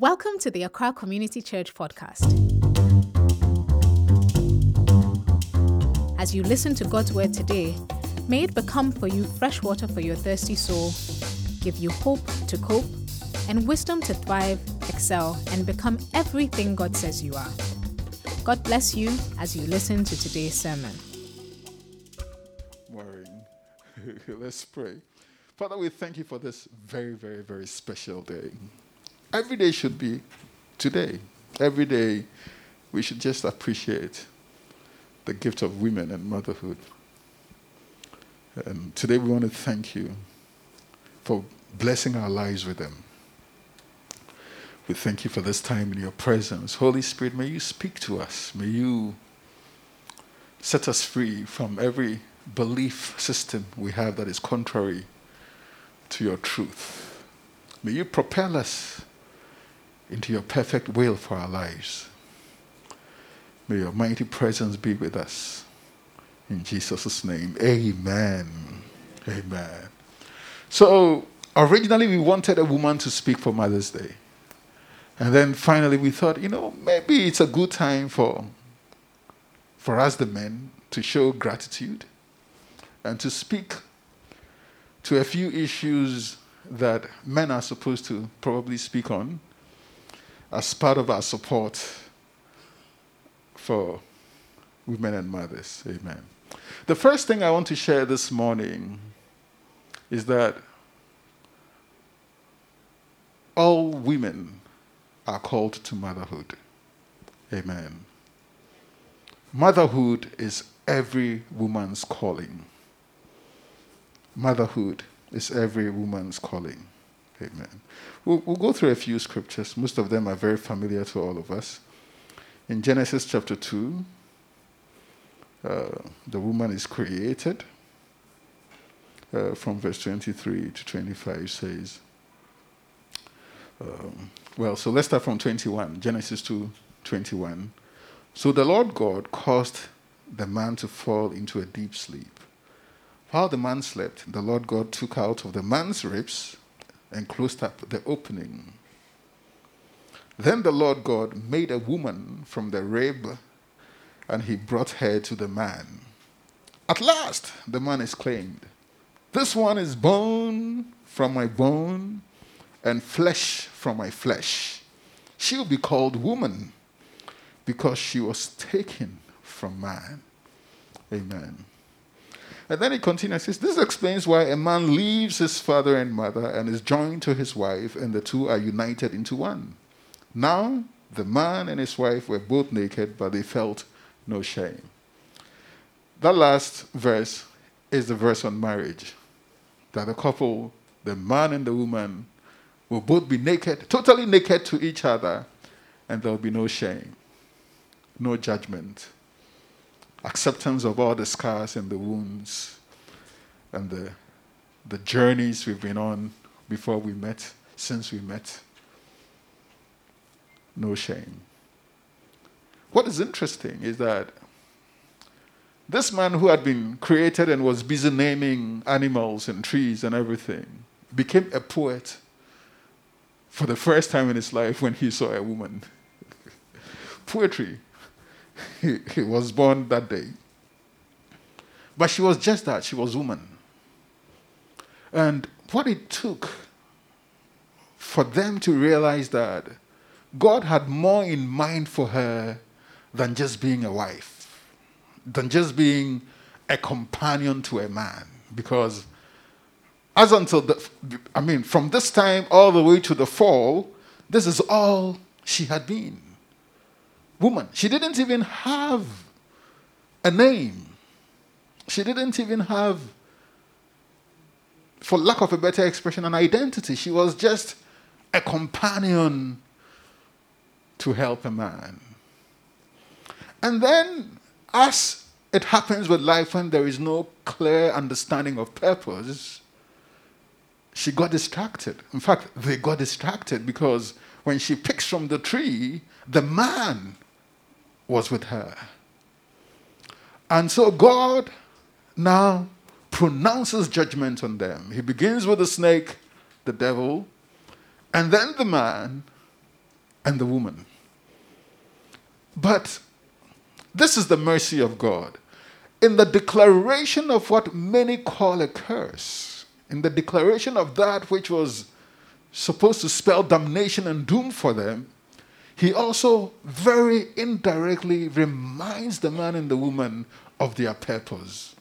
Welcome to the Accra Community Church podcast. As you listen to God's word today, may it become for you fresh water for your thirsty soul, give you hope to cope, and wisdom to thrive, excel, and become everything God says you are. God bless you as you listen to today's sermon. Let's pray. Father, we thank you for this very, very, very special day. Every day should be today. Every day we should just appreciate the gift of women and motherhood. And today we want to thank you for blessing our lives with them. We thank you for this time in your presence. Holy Spirit, may you speak to us. May you set us free from every belief system we have that is contrary to your truth. May you propel us into your perfect will for our lives. May your mighty presence be with us. In Jesus' name, amen. Amen. So, originally we wanted a woman to speak for Mother's Day. And then finally we thought, maybe it's a good time for us the men to show gratitude and to speak to a few issues that men are supposed to probably speak on as part of our support for women and mothers. Amen. The first thing I want to share this morning is that all women are called to motherhood. Amen. Motherhood is every woman's calling. Motherhood is every woman's calling. Amen. We'll go through a few scriptures. Most of them are very familiar to all of us. In Genesis chapter 2, the woman is created. From verse 23 to 25 says, so let's start from 21. Genesis 2, 21. So the Lord God caused the man to fall into a deep sleep. While the man slept, the Lord God took out of the man's ribs and closed up the opening. Then the Lord God made a woman from the rib, and he brought her to the man. At last, the man exclaimed, "This one is bone from my bone and flesh from my flesh. She will be called woman because she was taken from man." Amen. And then he continues, this explains why a man leaves his father and mother and is joined to his wife, and the two are united into one. Now, the man and his wife were both naked, but they felt no shame. That last verse is the verse on marriage, that the couple, the man and the woman, will both be naked, totally naked to each other, and there will be no shame, no judgment. Acceptance of all the scars and the wounds and the journeys we've been on before we met, since we met. No shame. What is interesting is that this man who had been created and was busy naming animals and trees and everything became a poet for the first time in his life when he saw a woman. Poetry. He was born that day. But she was just that. She was woman. And what it took for them to realize that God had more in mind for her than just being a wife, than just being a companion to a man. Because from this time all the way to the fall, this is all she had been. Woman. She didn't even have a name. She didn't even have, for lack of a better expression, an identity. She was just a companion to help a man. And then, as it happens with life when there is no clear understanding of purpose, she got distracted. In fact, they got distracted because when she picks from the tree, the man was with her. And so God now pronounces judgment on them. He begins with the snake, the devil, and then the man, and the woman. But this is the mercy of God. In the declaration of what many call a curse, in the declaration of that which was supposed to spell damnation and doom for them, he also very indirectly reminds the man and the woman of their purpose.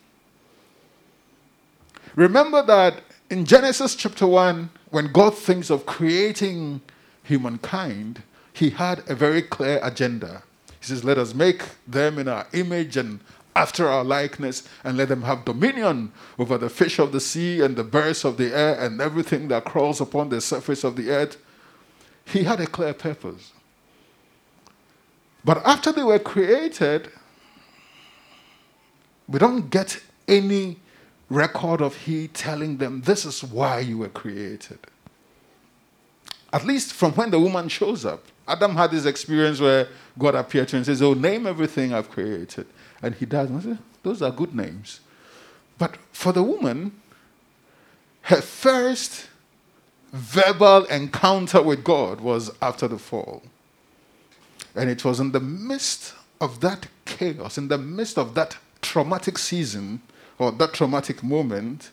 Remember that in Genesis chapter 1, when God thinks of creating humankind, he had a very clear agenda. He says, let us make them in our image and after our likeness, and let them have dominion over the fish of the sea and the birds of the air and everything that crawls upon the surface of the earth. He had a clear purpose. But after they were created, we don't get any record of he telling them, this is why you were created. At least from when the woman shows up. Adam had this experience where God appeared to him and says, oh, name everything I've created. And he does. And I say, those are good names. But for the woman, her first verbal encounter with God was after the fall. And it was in the midst of that chaos, in the midst of that traumatic season or that traumatic moment,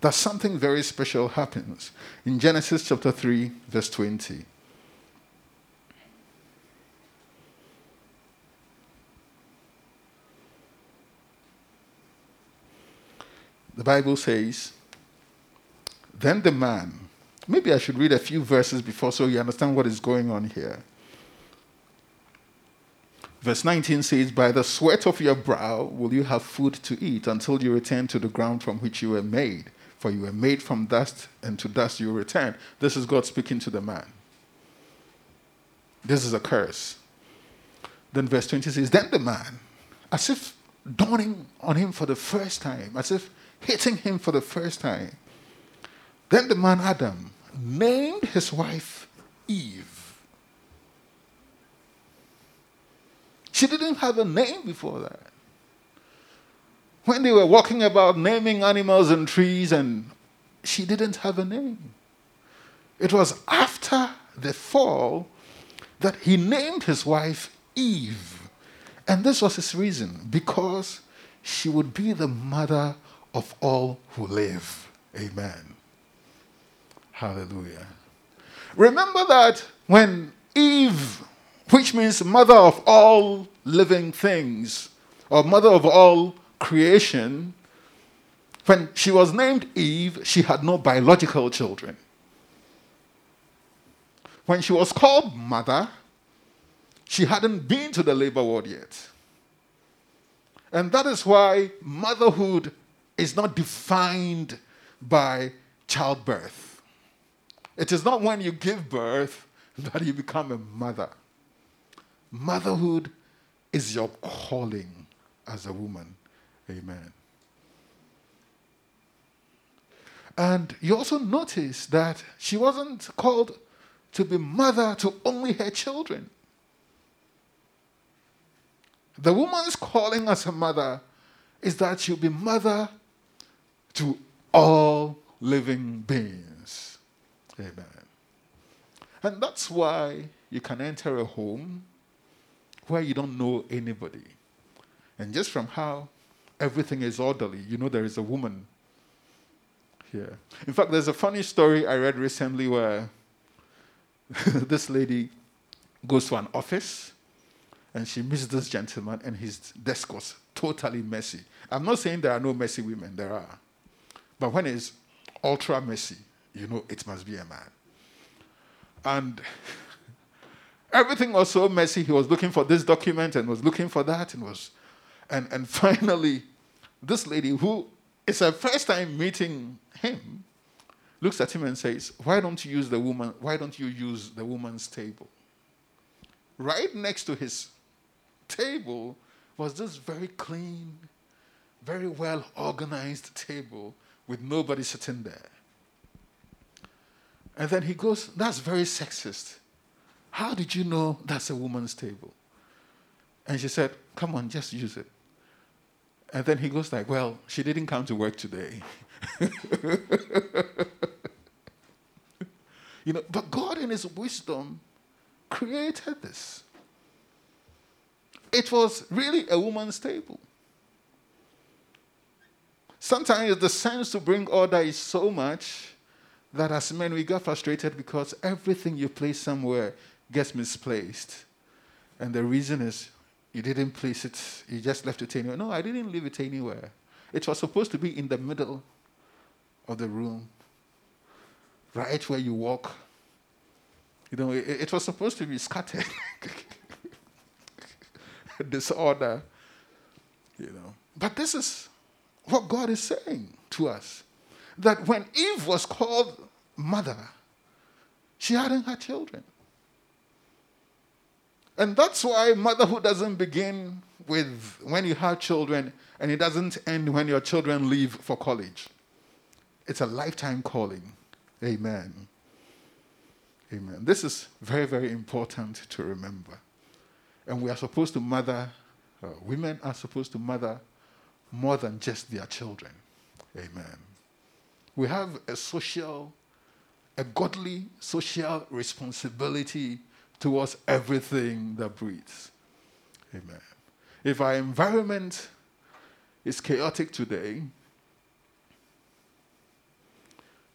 that something very special happens. In Genesis chapter 3, verse 20. The Bible says, then the man, maybe I should read a few verses before so you understand what is going on here. Verse 19 says, by the sweat of your brow will you have food to eat until you return to the ground from which you were made. For you were made from dust, and to dust you return. This is God speaking to the man. This is a curse. Then verse 20 says, then the man, as if dawning on him for the first time, as if hitting him for the first time. Then the man Adam named his wife Eve. She didn't have a name before that. When they were walking about naming animals and trees, and she didn't have a name. It was after the fall that he named his wife Eve. And this was his reason, because she would be the mother of all who live. Amen. Hallelujah. Remember that when Eve, which means mother of all living things, or mother of all creation, when she was named Eve, she had no biological children. When she was called mother, she hadn't been to the labor ward yet. And that is why motherhood is not defined by childbirth. It is not when you give birth that you become a mother. Motherhood is your calling as a woman. Amen. And you also notice that she wasn't called to be mother to only her children. The woman's calling as a mother is that she'll be mother to all living beings. Amen. And that's why you can enter a home where you don't know anybody. And just from how everything is orderly, you know there is a woman here. In fact, there's a funny story I read recently where this lady goes to an office and she meets this gentleman and his desk was totally messy. I'm not saying there are no messy women, there are. But when it's ultra messy, you know it must be a man. And everything was so messy. He was looking for this document and was looking for that. And finally, this lady, who is her first time meeting him, looks at him and says, why don't you use the woman's table? Right next to his table was this very clean, very well-organized table with nobody sitting there. And then he goes, that's very sexist. How did you know that's a woman's table? And she said, come on, just use it. And then he goes like, well, she didn't come to work today. But God in his wisdom created this. It was really a woman's table. Sometimes the sense to bring order is so much that as men we get frustrated because everything you place somewhere gets misplaced. And the reason is you didn't place it, you just left it anywhere. No, I didn't leave it anywhere. It was supposed to be in the middle of the room, right where you walk. You know, it was supposed to be scattered. Disorder, you know. But this is what God is saying to us, that when Eve was called mother, she hadn't had children. And that's why motherhood doesn't begin with when you have children, and it doesn't end when your children leave for college. It's a lifetime calling. Amen. Amen. This is very, very important to remember. And we are supposed to mother, women are supposed to mother more than just their children. Amen. We have a godly social responsibility towards everything that breathes. Amen. If our environment is chaotic today,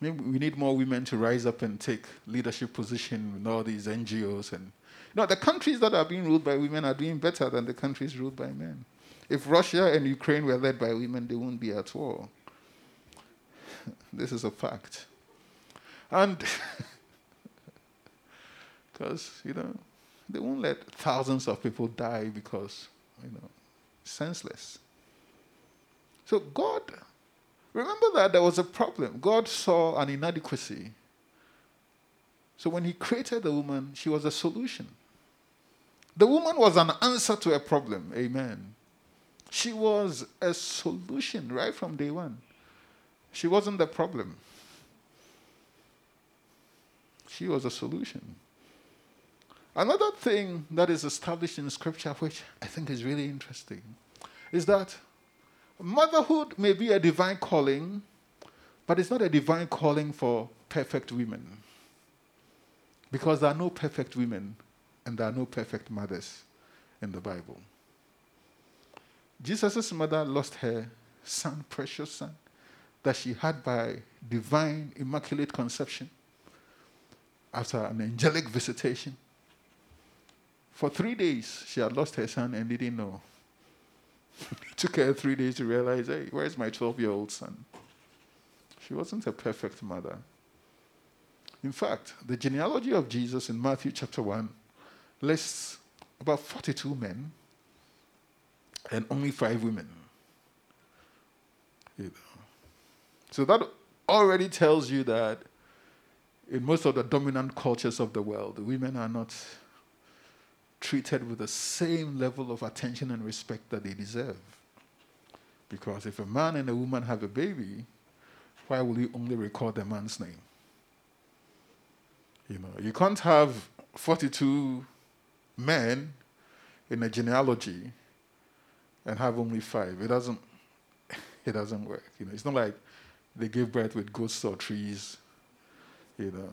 maybe we need more women to rise up and take leadership position in all these NGOs and no, the countries that are being ruled by women are doing better than the countries ruled by men. If Russia and Ukraine were led by women, they wouldn't be at war. This is a fact. And because, you know, they won't let thousands of people die because, you know, senseless. So God, remember that there was a problem. God saw an inadequacy. So when he created the woman, she was a solution. The woman was an answer to a problem. Amen. She was a solution right from day one. She wasn't the problem. She was a solution. Another thing that is established in Scripture, which I think is really interesting, is that motherhood may be a divine calling, but it's not a divine calling for perfect women. Because there are no perfect women and there are no perfect mothers in the Bible. Jesus' mother lost her son, precious son, that she had by divine, immaculate conception after an angelic visitation. For 3 days, she had lost her son and didn't know. It took her 3 days to realize, hey, where's my 12-year-old son? She wasn't a perfect mother. In fact, the genealogy of Jesus in Matthew chapter 1 lists about 42 men and only 5 women. You know. So that already tells you that in most of the dominant cultures of the world, women are not treated with the same level of attention and respect that they deserve. Because if a man and a woman have a baby, why will you only record the man's name? You know, you can't have 42 men in a genealogy and have only 5. It doesn't work. You know, it's not like they gave birth with goats or trees. You know,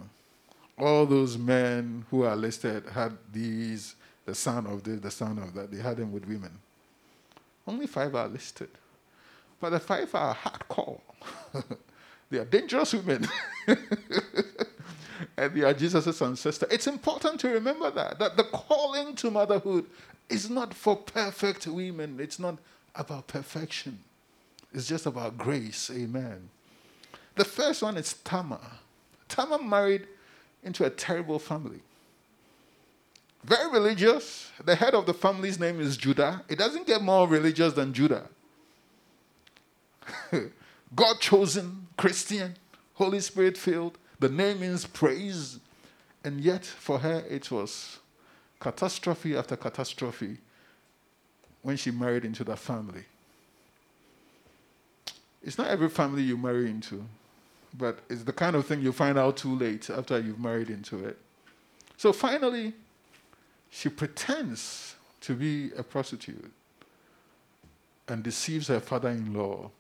all those men who are listed had these, the son of this, the son of that. They had them with women. Only 5 are listed, but the 5 are hardcore. They are dangerous women. And they are Jesus' ancestor. It's important to remember that the calling to motherhood is not for perfect women. It's not about perfection. It's just about grace. Amen. The first one is Tamar. Tamar married into a terrible family. Very religious. The head of the family's name is Judah. It doesn't get more religious than Judah. God-chosen, Christian, Holy Spirit-filled. The name means praise, and yet for her it was catastrophe after catastrophe when she married into that family. It's not every family you marry into, but it's the kind of thing you find out too late after you've married into it. So finally, she pretends to be a prostitute and deceives her father-in-law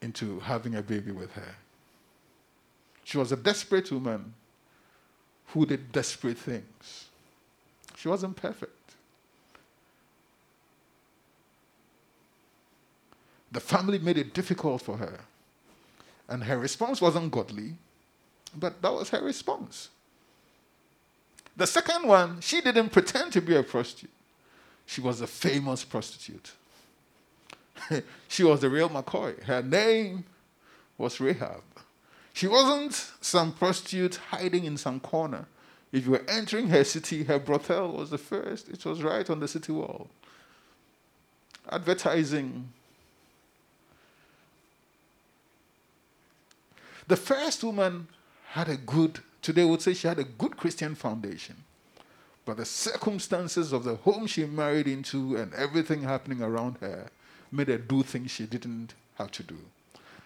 into having a baby with her. She was a desperate woman who did desperate things. She wasn't perfect. The family made it difficult for her. And her response wasn't godly, but that was her response. The second one, she didn't pretend to be a prostitute. She was a famous prostitute. She was the real McCoy. Her name was Rahab. She wasn't some prostitute hiding in some corner. If you were entering her city, her brothel was the first. It was right on the city wall. Advertising. The first woman had a good, today would say she had a good Christian foundation. But the circumstances of the home she married into and everything happening around her made her do things she didn't have to do.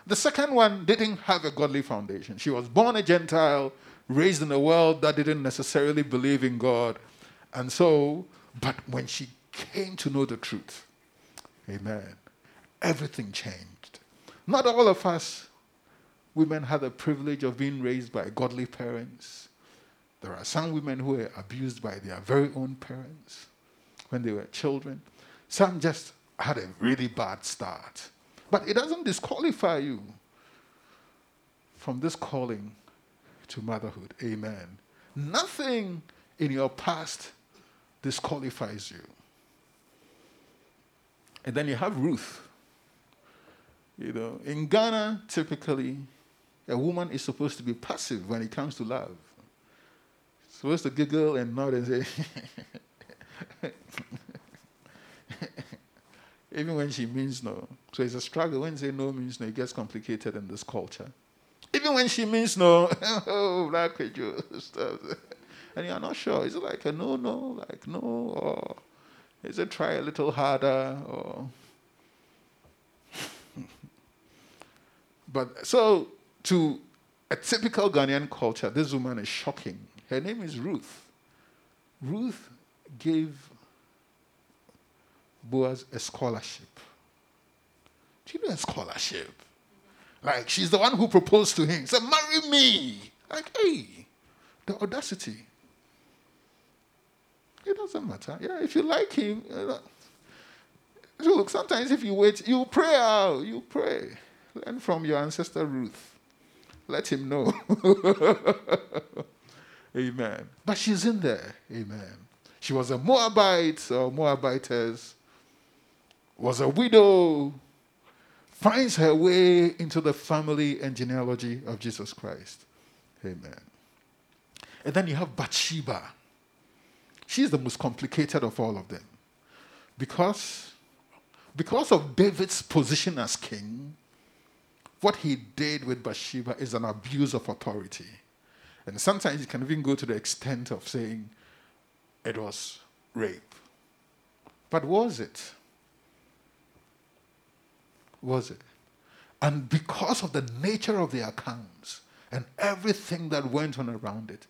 The second one didn't have a godly foundation. She was born a Gentile, raised in a world that didn't necessarily believe in God. And so, but when she came to know the truth, amen, everything changed. Not all of us women had the privilege of being raised by godly parents. There are some women who were abused by their very own parents when they were children. Some just had a really bad start. But it doesn't disqualify you from this calling to motherhood. Amen. Nothing in your past disqualifies you. And then you have Ruth. You know, in Ghana, typically, a woman is supposed to be passive when it comes to love. Supposed to giggle and nod and say, even when she means no. So it's a struggle. When you say no means no, it gets complicated in this culture. Even when she means no, black Kujo stuff. And you're not sure. Is it like a no, like no? Or is it try a little harder? Or but so to a typical Ghanaian culture, this woman is shocking. Her name is Ruth. Ruth gave Boaz a scholarship. Do you know a scholarship? Like, she's the one who proposed to him. She said, marry me. Like, hey, the audacity. It doesn't matter. Yeah, if you like him. Look, sometimes if you wait, you pray out. You pray. Learn from your ancestor Ruth. Let him know. Amen. But she's in there. Amen. She was a Moabite or Moabitess, was a widow, finds her way into the family and genealogy of Jesus Christ. Amen. And then you have Bathsheba. She's the most complicated of all of them. Because of David's position as king, what he did with Bathsheba is an abuse of authority. And sometimes you can even go to the extent of saying it was rape. But was it? Was it? And because of the nature of the accounts and everything that went on around it,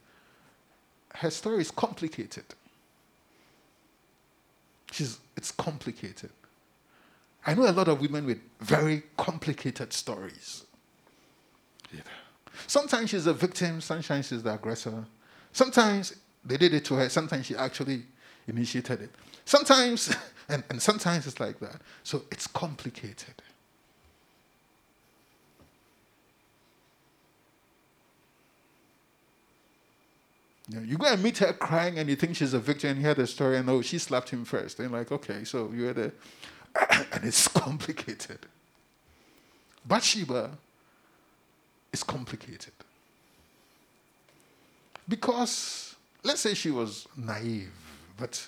her story is complicated. It's complicated. I know a lot of women with very complicated stories. Yeah. Sometimes she's a victim, sometimes she's the aggressor. Sometimes they did it to her, sometimes she actually initiated it. Sometimes, and sometimes it's like that. So it's complicated. You go and meet her crying and you think she's a victim and you hear the story and oh, she slapped him first. And you're like, okay, so you had a... And it's complicated. Bathsheba is complicated. Because, let's say she was naive, but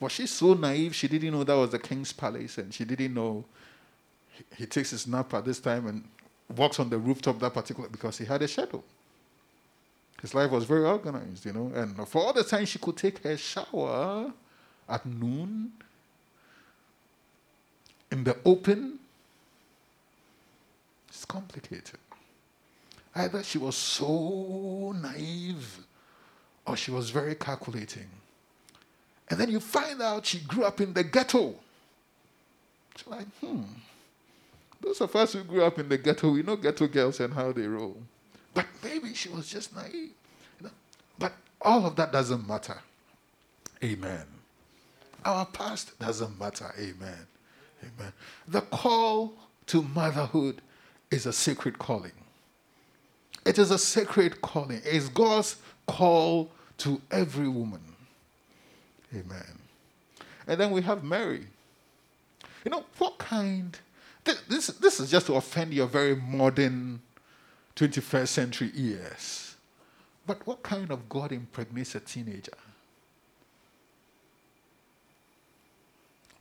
was she so naive she didn't know that was the king's palace and she didn't know he takes his nap at this time and walks on the rooftop that particular, because he had a shadow. His life was very organized, you know, and for all the time she could take her shower at noon, in the open, it's complicated. Either she was so naive or she was very calculating. And then you find out she grew up in the ghetto. It's like, those of us who grew up in the ghetto, we know ghetto girls and how they roll. But maybe she was just naive. You know? But All of that doesn't matter. Amen. Our past doesn't matter. Amen. Amen. The call to motherhood is a sacred calling. It is a sacred calling. It is God's call to every woman. Amen. And then we have Mary. You know, what kind... This is just to offend your very modern 21st century ears. But what kind of God impregnates a teenager?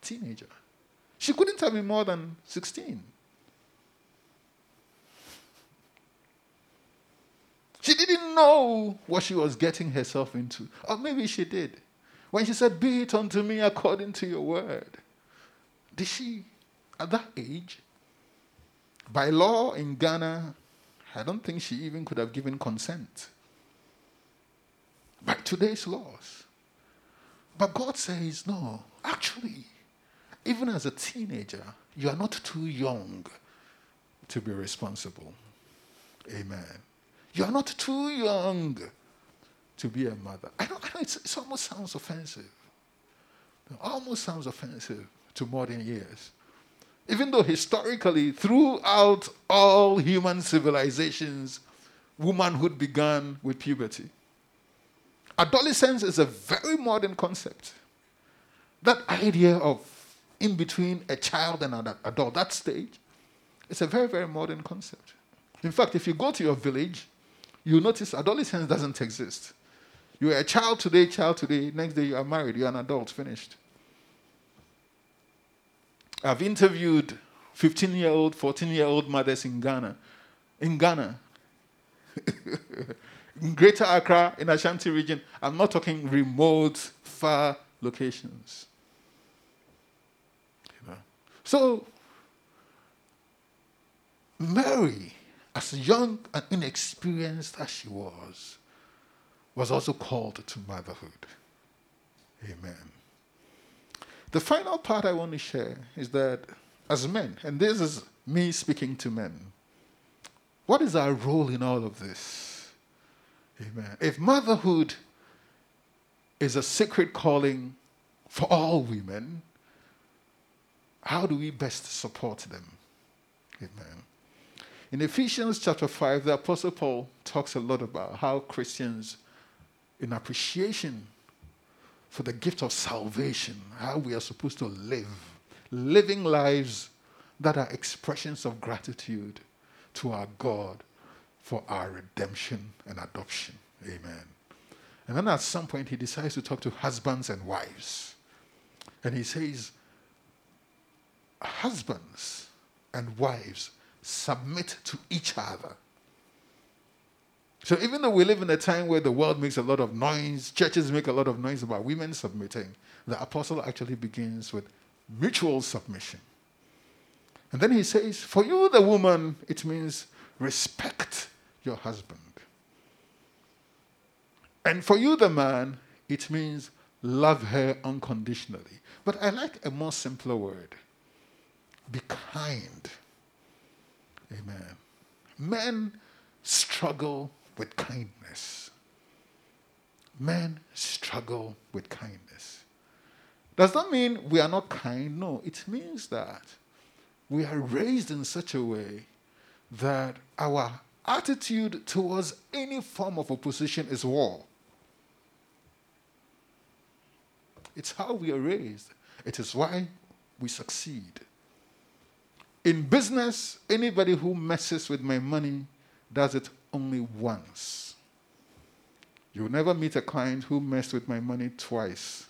Teenager. She couldn't have been more than 16. She didn't know what she was getting herself into. Or maybe she did. When she said, "Be it unto me according to your word," did she, at that age, by law in Ghana, I don't think she even could have given consent. By today's laws. But God says, no, actually, even as a teenager, you are not too young to be responsible. Amen. You are not too young to be a mother. I know it almost sounds offensive. It almost sounds offensive to modern ears. Even though historically, throughout all human civilizations, womanhood began with puberty. Adolescence is a very modern concept. That idea of in between a child and an adult, that stage, it's a very, very modern concept. In fact, if you go to your village, you'll notice adolescence doesn't exist. You are a child today, next day you are married, you are an adult, finished. I've interviewed 15-year-old, 14-year-old mothers in Ghana. In Ghana. In Greater Accra, in Ashanti region. I'm not talking remote, far locations. You know? So, Mary, as young and inexperienced as she was also called to motherhood. Amen. The final part I want to share is that as men, and this is me speaking to men, what is our role in all of this? Amen. If motherhood is a sacred calling for all women, how do we best support them? Amen. In Ephesians chapter 5, the Apostle Paul talks a lot about how Christians, in appreciation for the gift of salvation, how we are supposed to live, living lives that are expressions of gratitude to our God for our redemption and adoption. Amen. And then at some point he decides to talk to husbands and wives. And he says, husbands and wives, submit to each other. So even though we live in a time where the world makes a lot of noise, churches make a lot of noise about women submitting, the apostle actually begins with mutual submission. And then he says, for you, the woman, it means respect your husband. And for you, the man, it means love her unconditionally. But I like a more simpler word. Be kind. Amen. Men struggle with kindness. Men struggle with kindness. Does that mean we are not kind? No, it means that we are raised in such a way that our attitude towards any form of opposition is war. It's how we are raised. It is why we succeed. In business, anybody who messes with my money does it only once. You'll never meet a client who messed with my money twice.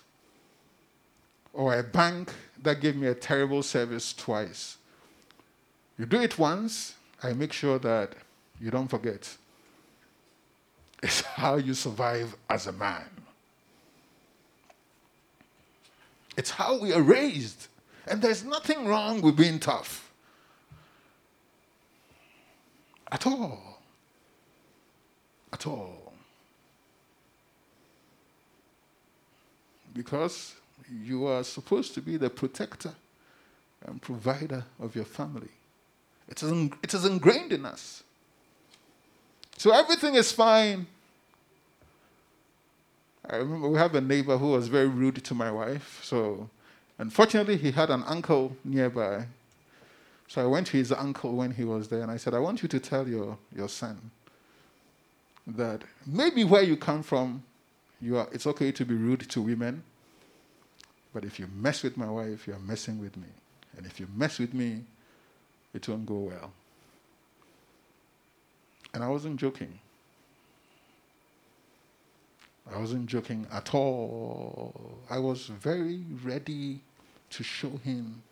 Or a bank that gave me a terrible service twice. You do it once, I make sure that you don't forget. It's how you survive as a man. It's how we are raised. And there's nothing wrong with being tough. At all. At all. Because you are supposed to be the protector and provider of your family. It is ingrained in us. So everything is fine I remember we have a neighbor who was very rude to my wife. So unfortunately, he had an uncle nearby. So I went to his uncle when he was there, and I said, I want you to tell your son that maybe where you come from, it's okay to be rude to women, but if you mess with my wife, you're messing with me. And if you mess with me, it won't go well. And I wasn't joking. I wasn't joking at all. I was very ready to show him,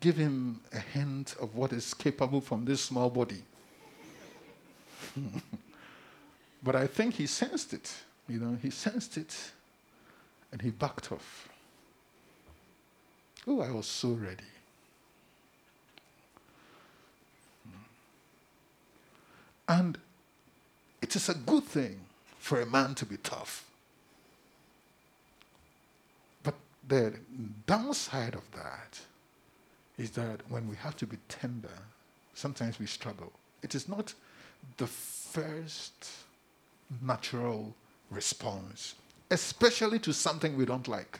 give him a hint of what is capable from this small body. But I think he sensed it. He sensed it, and he backed off. Oh, I was so ready. And it is a good thing for a man to be tough. But the downside of that is that when we have to be tender, sometimes we struggle. It is not the first natural response, especially to something we don't like.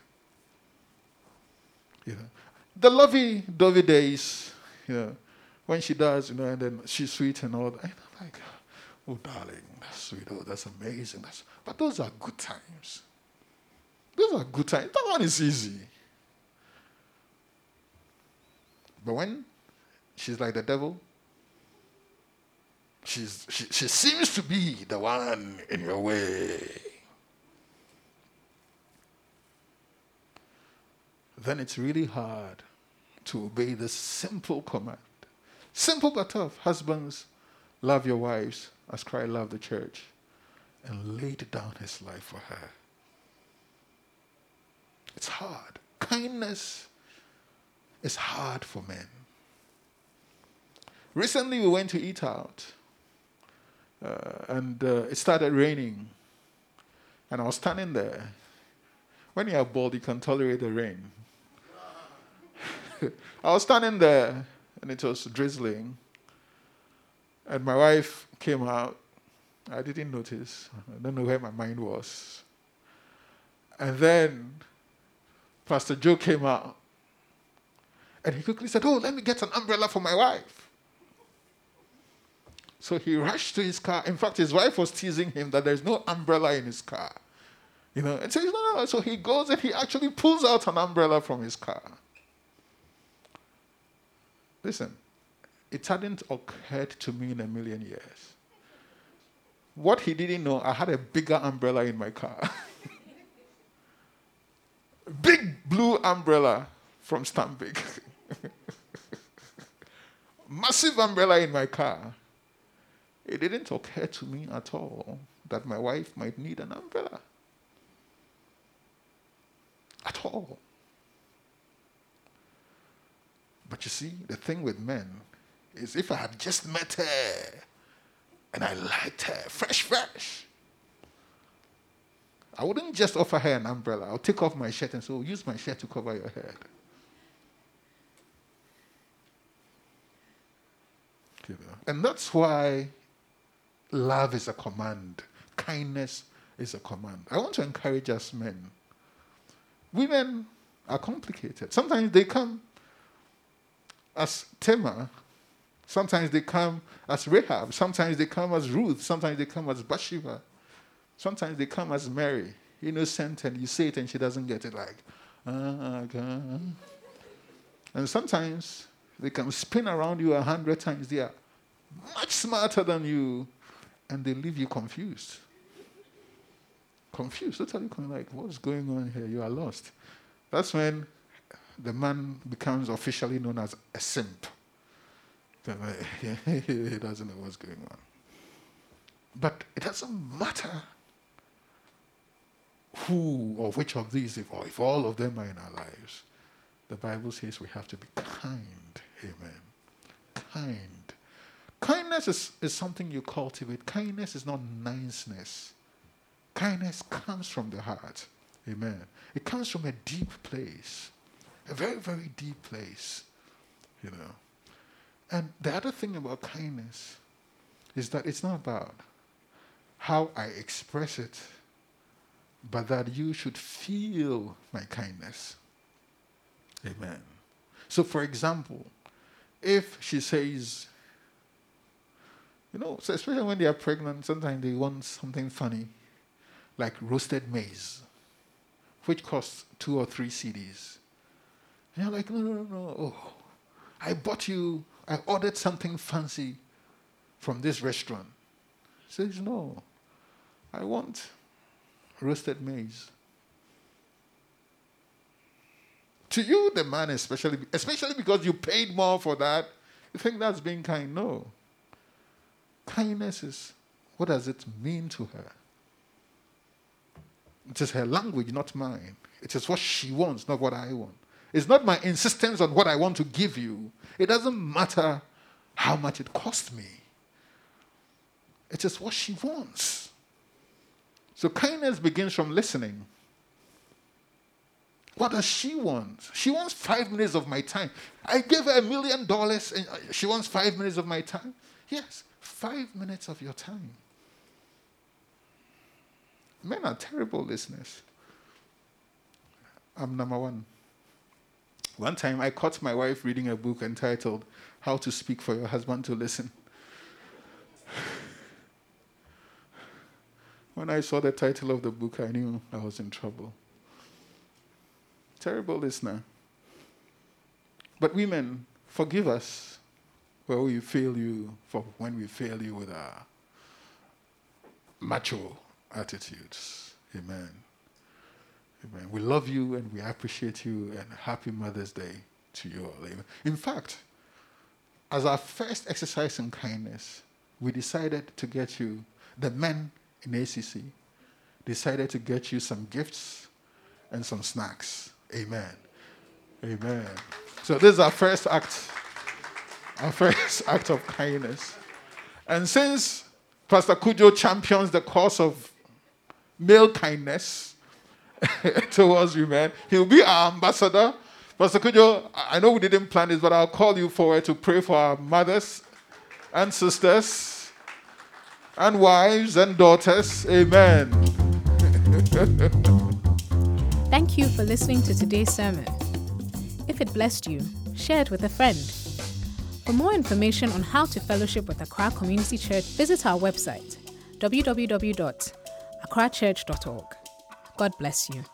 The lovey-dovey days, when she does, and then she's sweet and all that. And I'm like, oh, darling, that's sweet. Oh, that's amazing. But those are good times. Those are good times. That one is easy. But when she's like the devil, she seems to be the one in your way. Then it's really hard to obey this simple command. Simple but tough. Husbands, love your wives as Christ loved the church and laid down his life for her. It's hard. Kindness is hard for men. Recently, we went to eat out, and it started raining. And I was standing there. When you are bald, you can tolerate the rain. I was standing there, and it was drizzling. And my wife came out. I didn't notice. I don't know where my mind was. And then Pastor Joe came out. And he quickly said, oh, let me get an umbrella for my wife. So he rushed to his car. In fact, his wife was teasing him that there's no umbrella in his car. And says, no. So he goes and he actually pulls out an umbrella from his car. Listen, it hadn't occurred to me in a million years. What he didn't know, I had a bigger umbrella in my car. Big blue umbrella from Stambik. Massive umbrella in my car. It didn't occur to me at all that my wife might need an umbrella. At all. But you see, the thing with men is if I had just met her and I liked her, fresh, I wouldn't just offer her an umbrella. I'll take off my shirt and say, oh, use my shirt to cover your head. And that's why love is a command. Kindness is a command. I want to encourage us men. Women are complicated. Sometimes they come as Tamar. Sometimes they come as Rahab. Sometimes they come as Ruth. Sometimes they come as Bathsheba. Sometimes they come as Mary. Innocent, and you say it and she doesn't get it, like, ah, God. And sometimes they can spin around you 100 times. They are much smarter than you, and they leave you confused. Confused, totally like, what's going on here? You are lost. That's when the man becomes officially known as a simp. He doesn't know what's going on. But it doesn't matter who or which of these, or if all of them are in our lives. The Bible says we have to be kind. Amen. Kind. Kindness is something you cultivate. Kindness is not niceness. Kindness comes from the heart. Amen. It comes from a deep place. A very, very deep place. And the other thing about kindness is that it's not about how I express it, but that you should feel my kindness. Amen. So, for example, if she says, you know, so especially when they are pregnant, sometimes they want something funny, like roasted maize, which costs 2 or 3 cedis. And you're like, no. Oh, I ordered something fancy from this restaurant. She says, no, I want roasted maize. To you, the man, especially because you paid more for that, you think that's being kind. No. Kindness is, what does it mean to her? It is her language, not mine. It is what she wants, not what I want. It's not my insistence on what I want to give you. It doesn't matter how much it cost me. It is what she wants. So kindness begins from listening. What does she want? She wants 5 minutes of my time. I gave her $1 million and she wants 5 minutes of my time. Yes, 5 minutes of your time. Men are terrible listeners. I'm number one. One time I caught my wife reading a book entitled How to Speak for Your Husband to Listen. When I saw the title of the book, I knew I was in trouble. Terrible listener. But women, forgive us when we fail you with our macho attitudes. Amen. Amen. We love you and we appreciate you, and happy Mother's Day to you all. Amen. In fact, as our first exercise in kindness, we decided to get you, the men in ACC, decided to get you some gifts and some snacks. Amen. Amen. So this is our first act of kindness. And since Pastor Kujo champions the cause of male kindness towards women, he'll be our ambassador. Pastor Kujo, I know we didn't plan this, but I'll call you forward to pray for our mothers and sisters and wives and daughters. Amen. Thank you for listening to today's sermon. If it blessed you, share it with a friend. For more information on how to fellowship with Accra Community Church, visit our website, www.accrachurch.org. God bless you.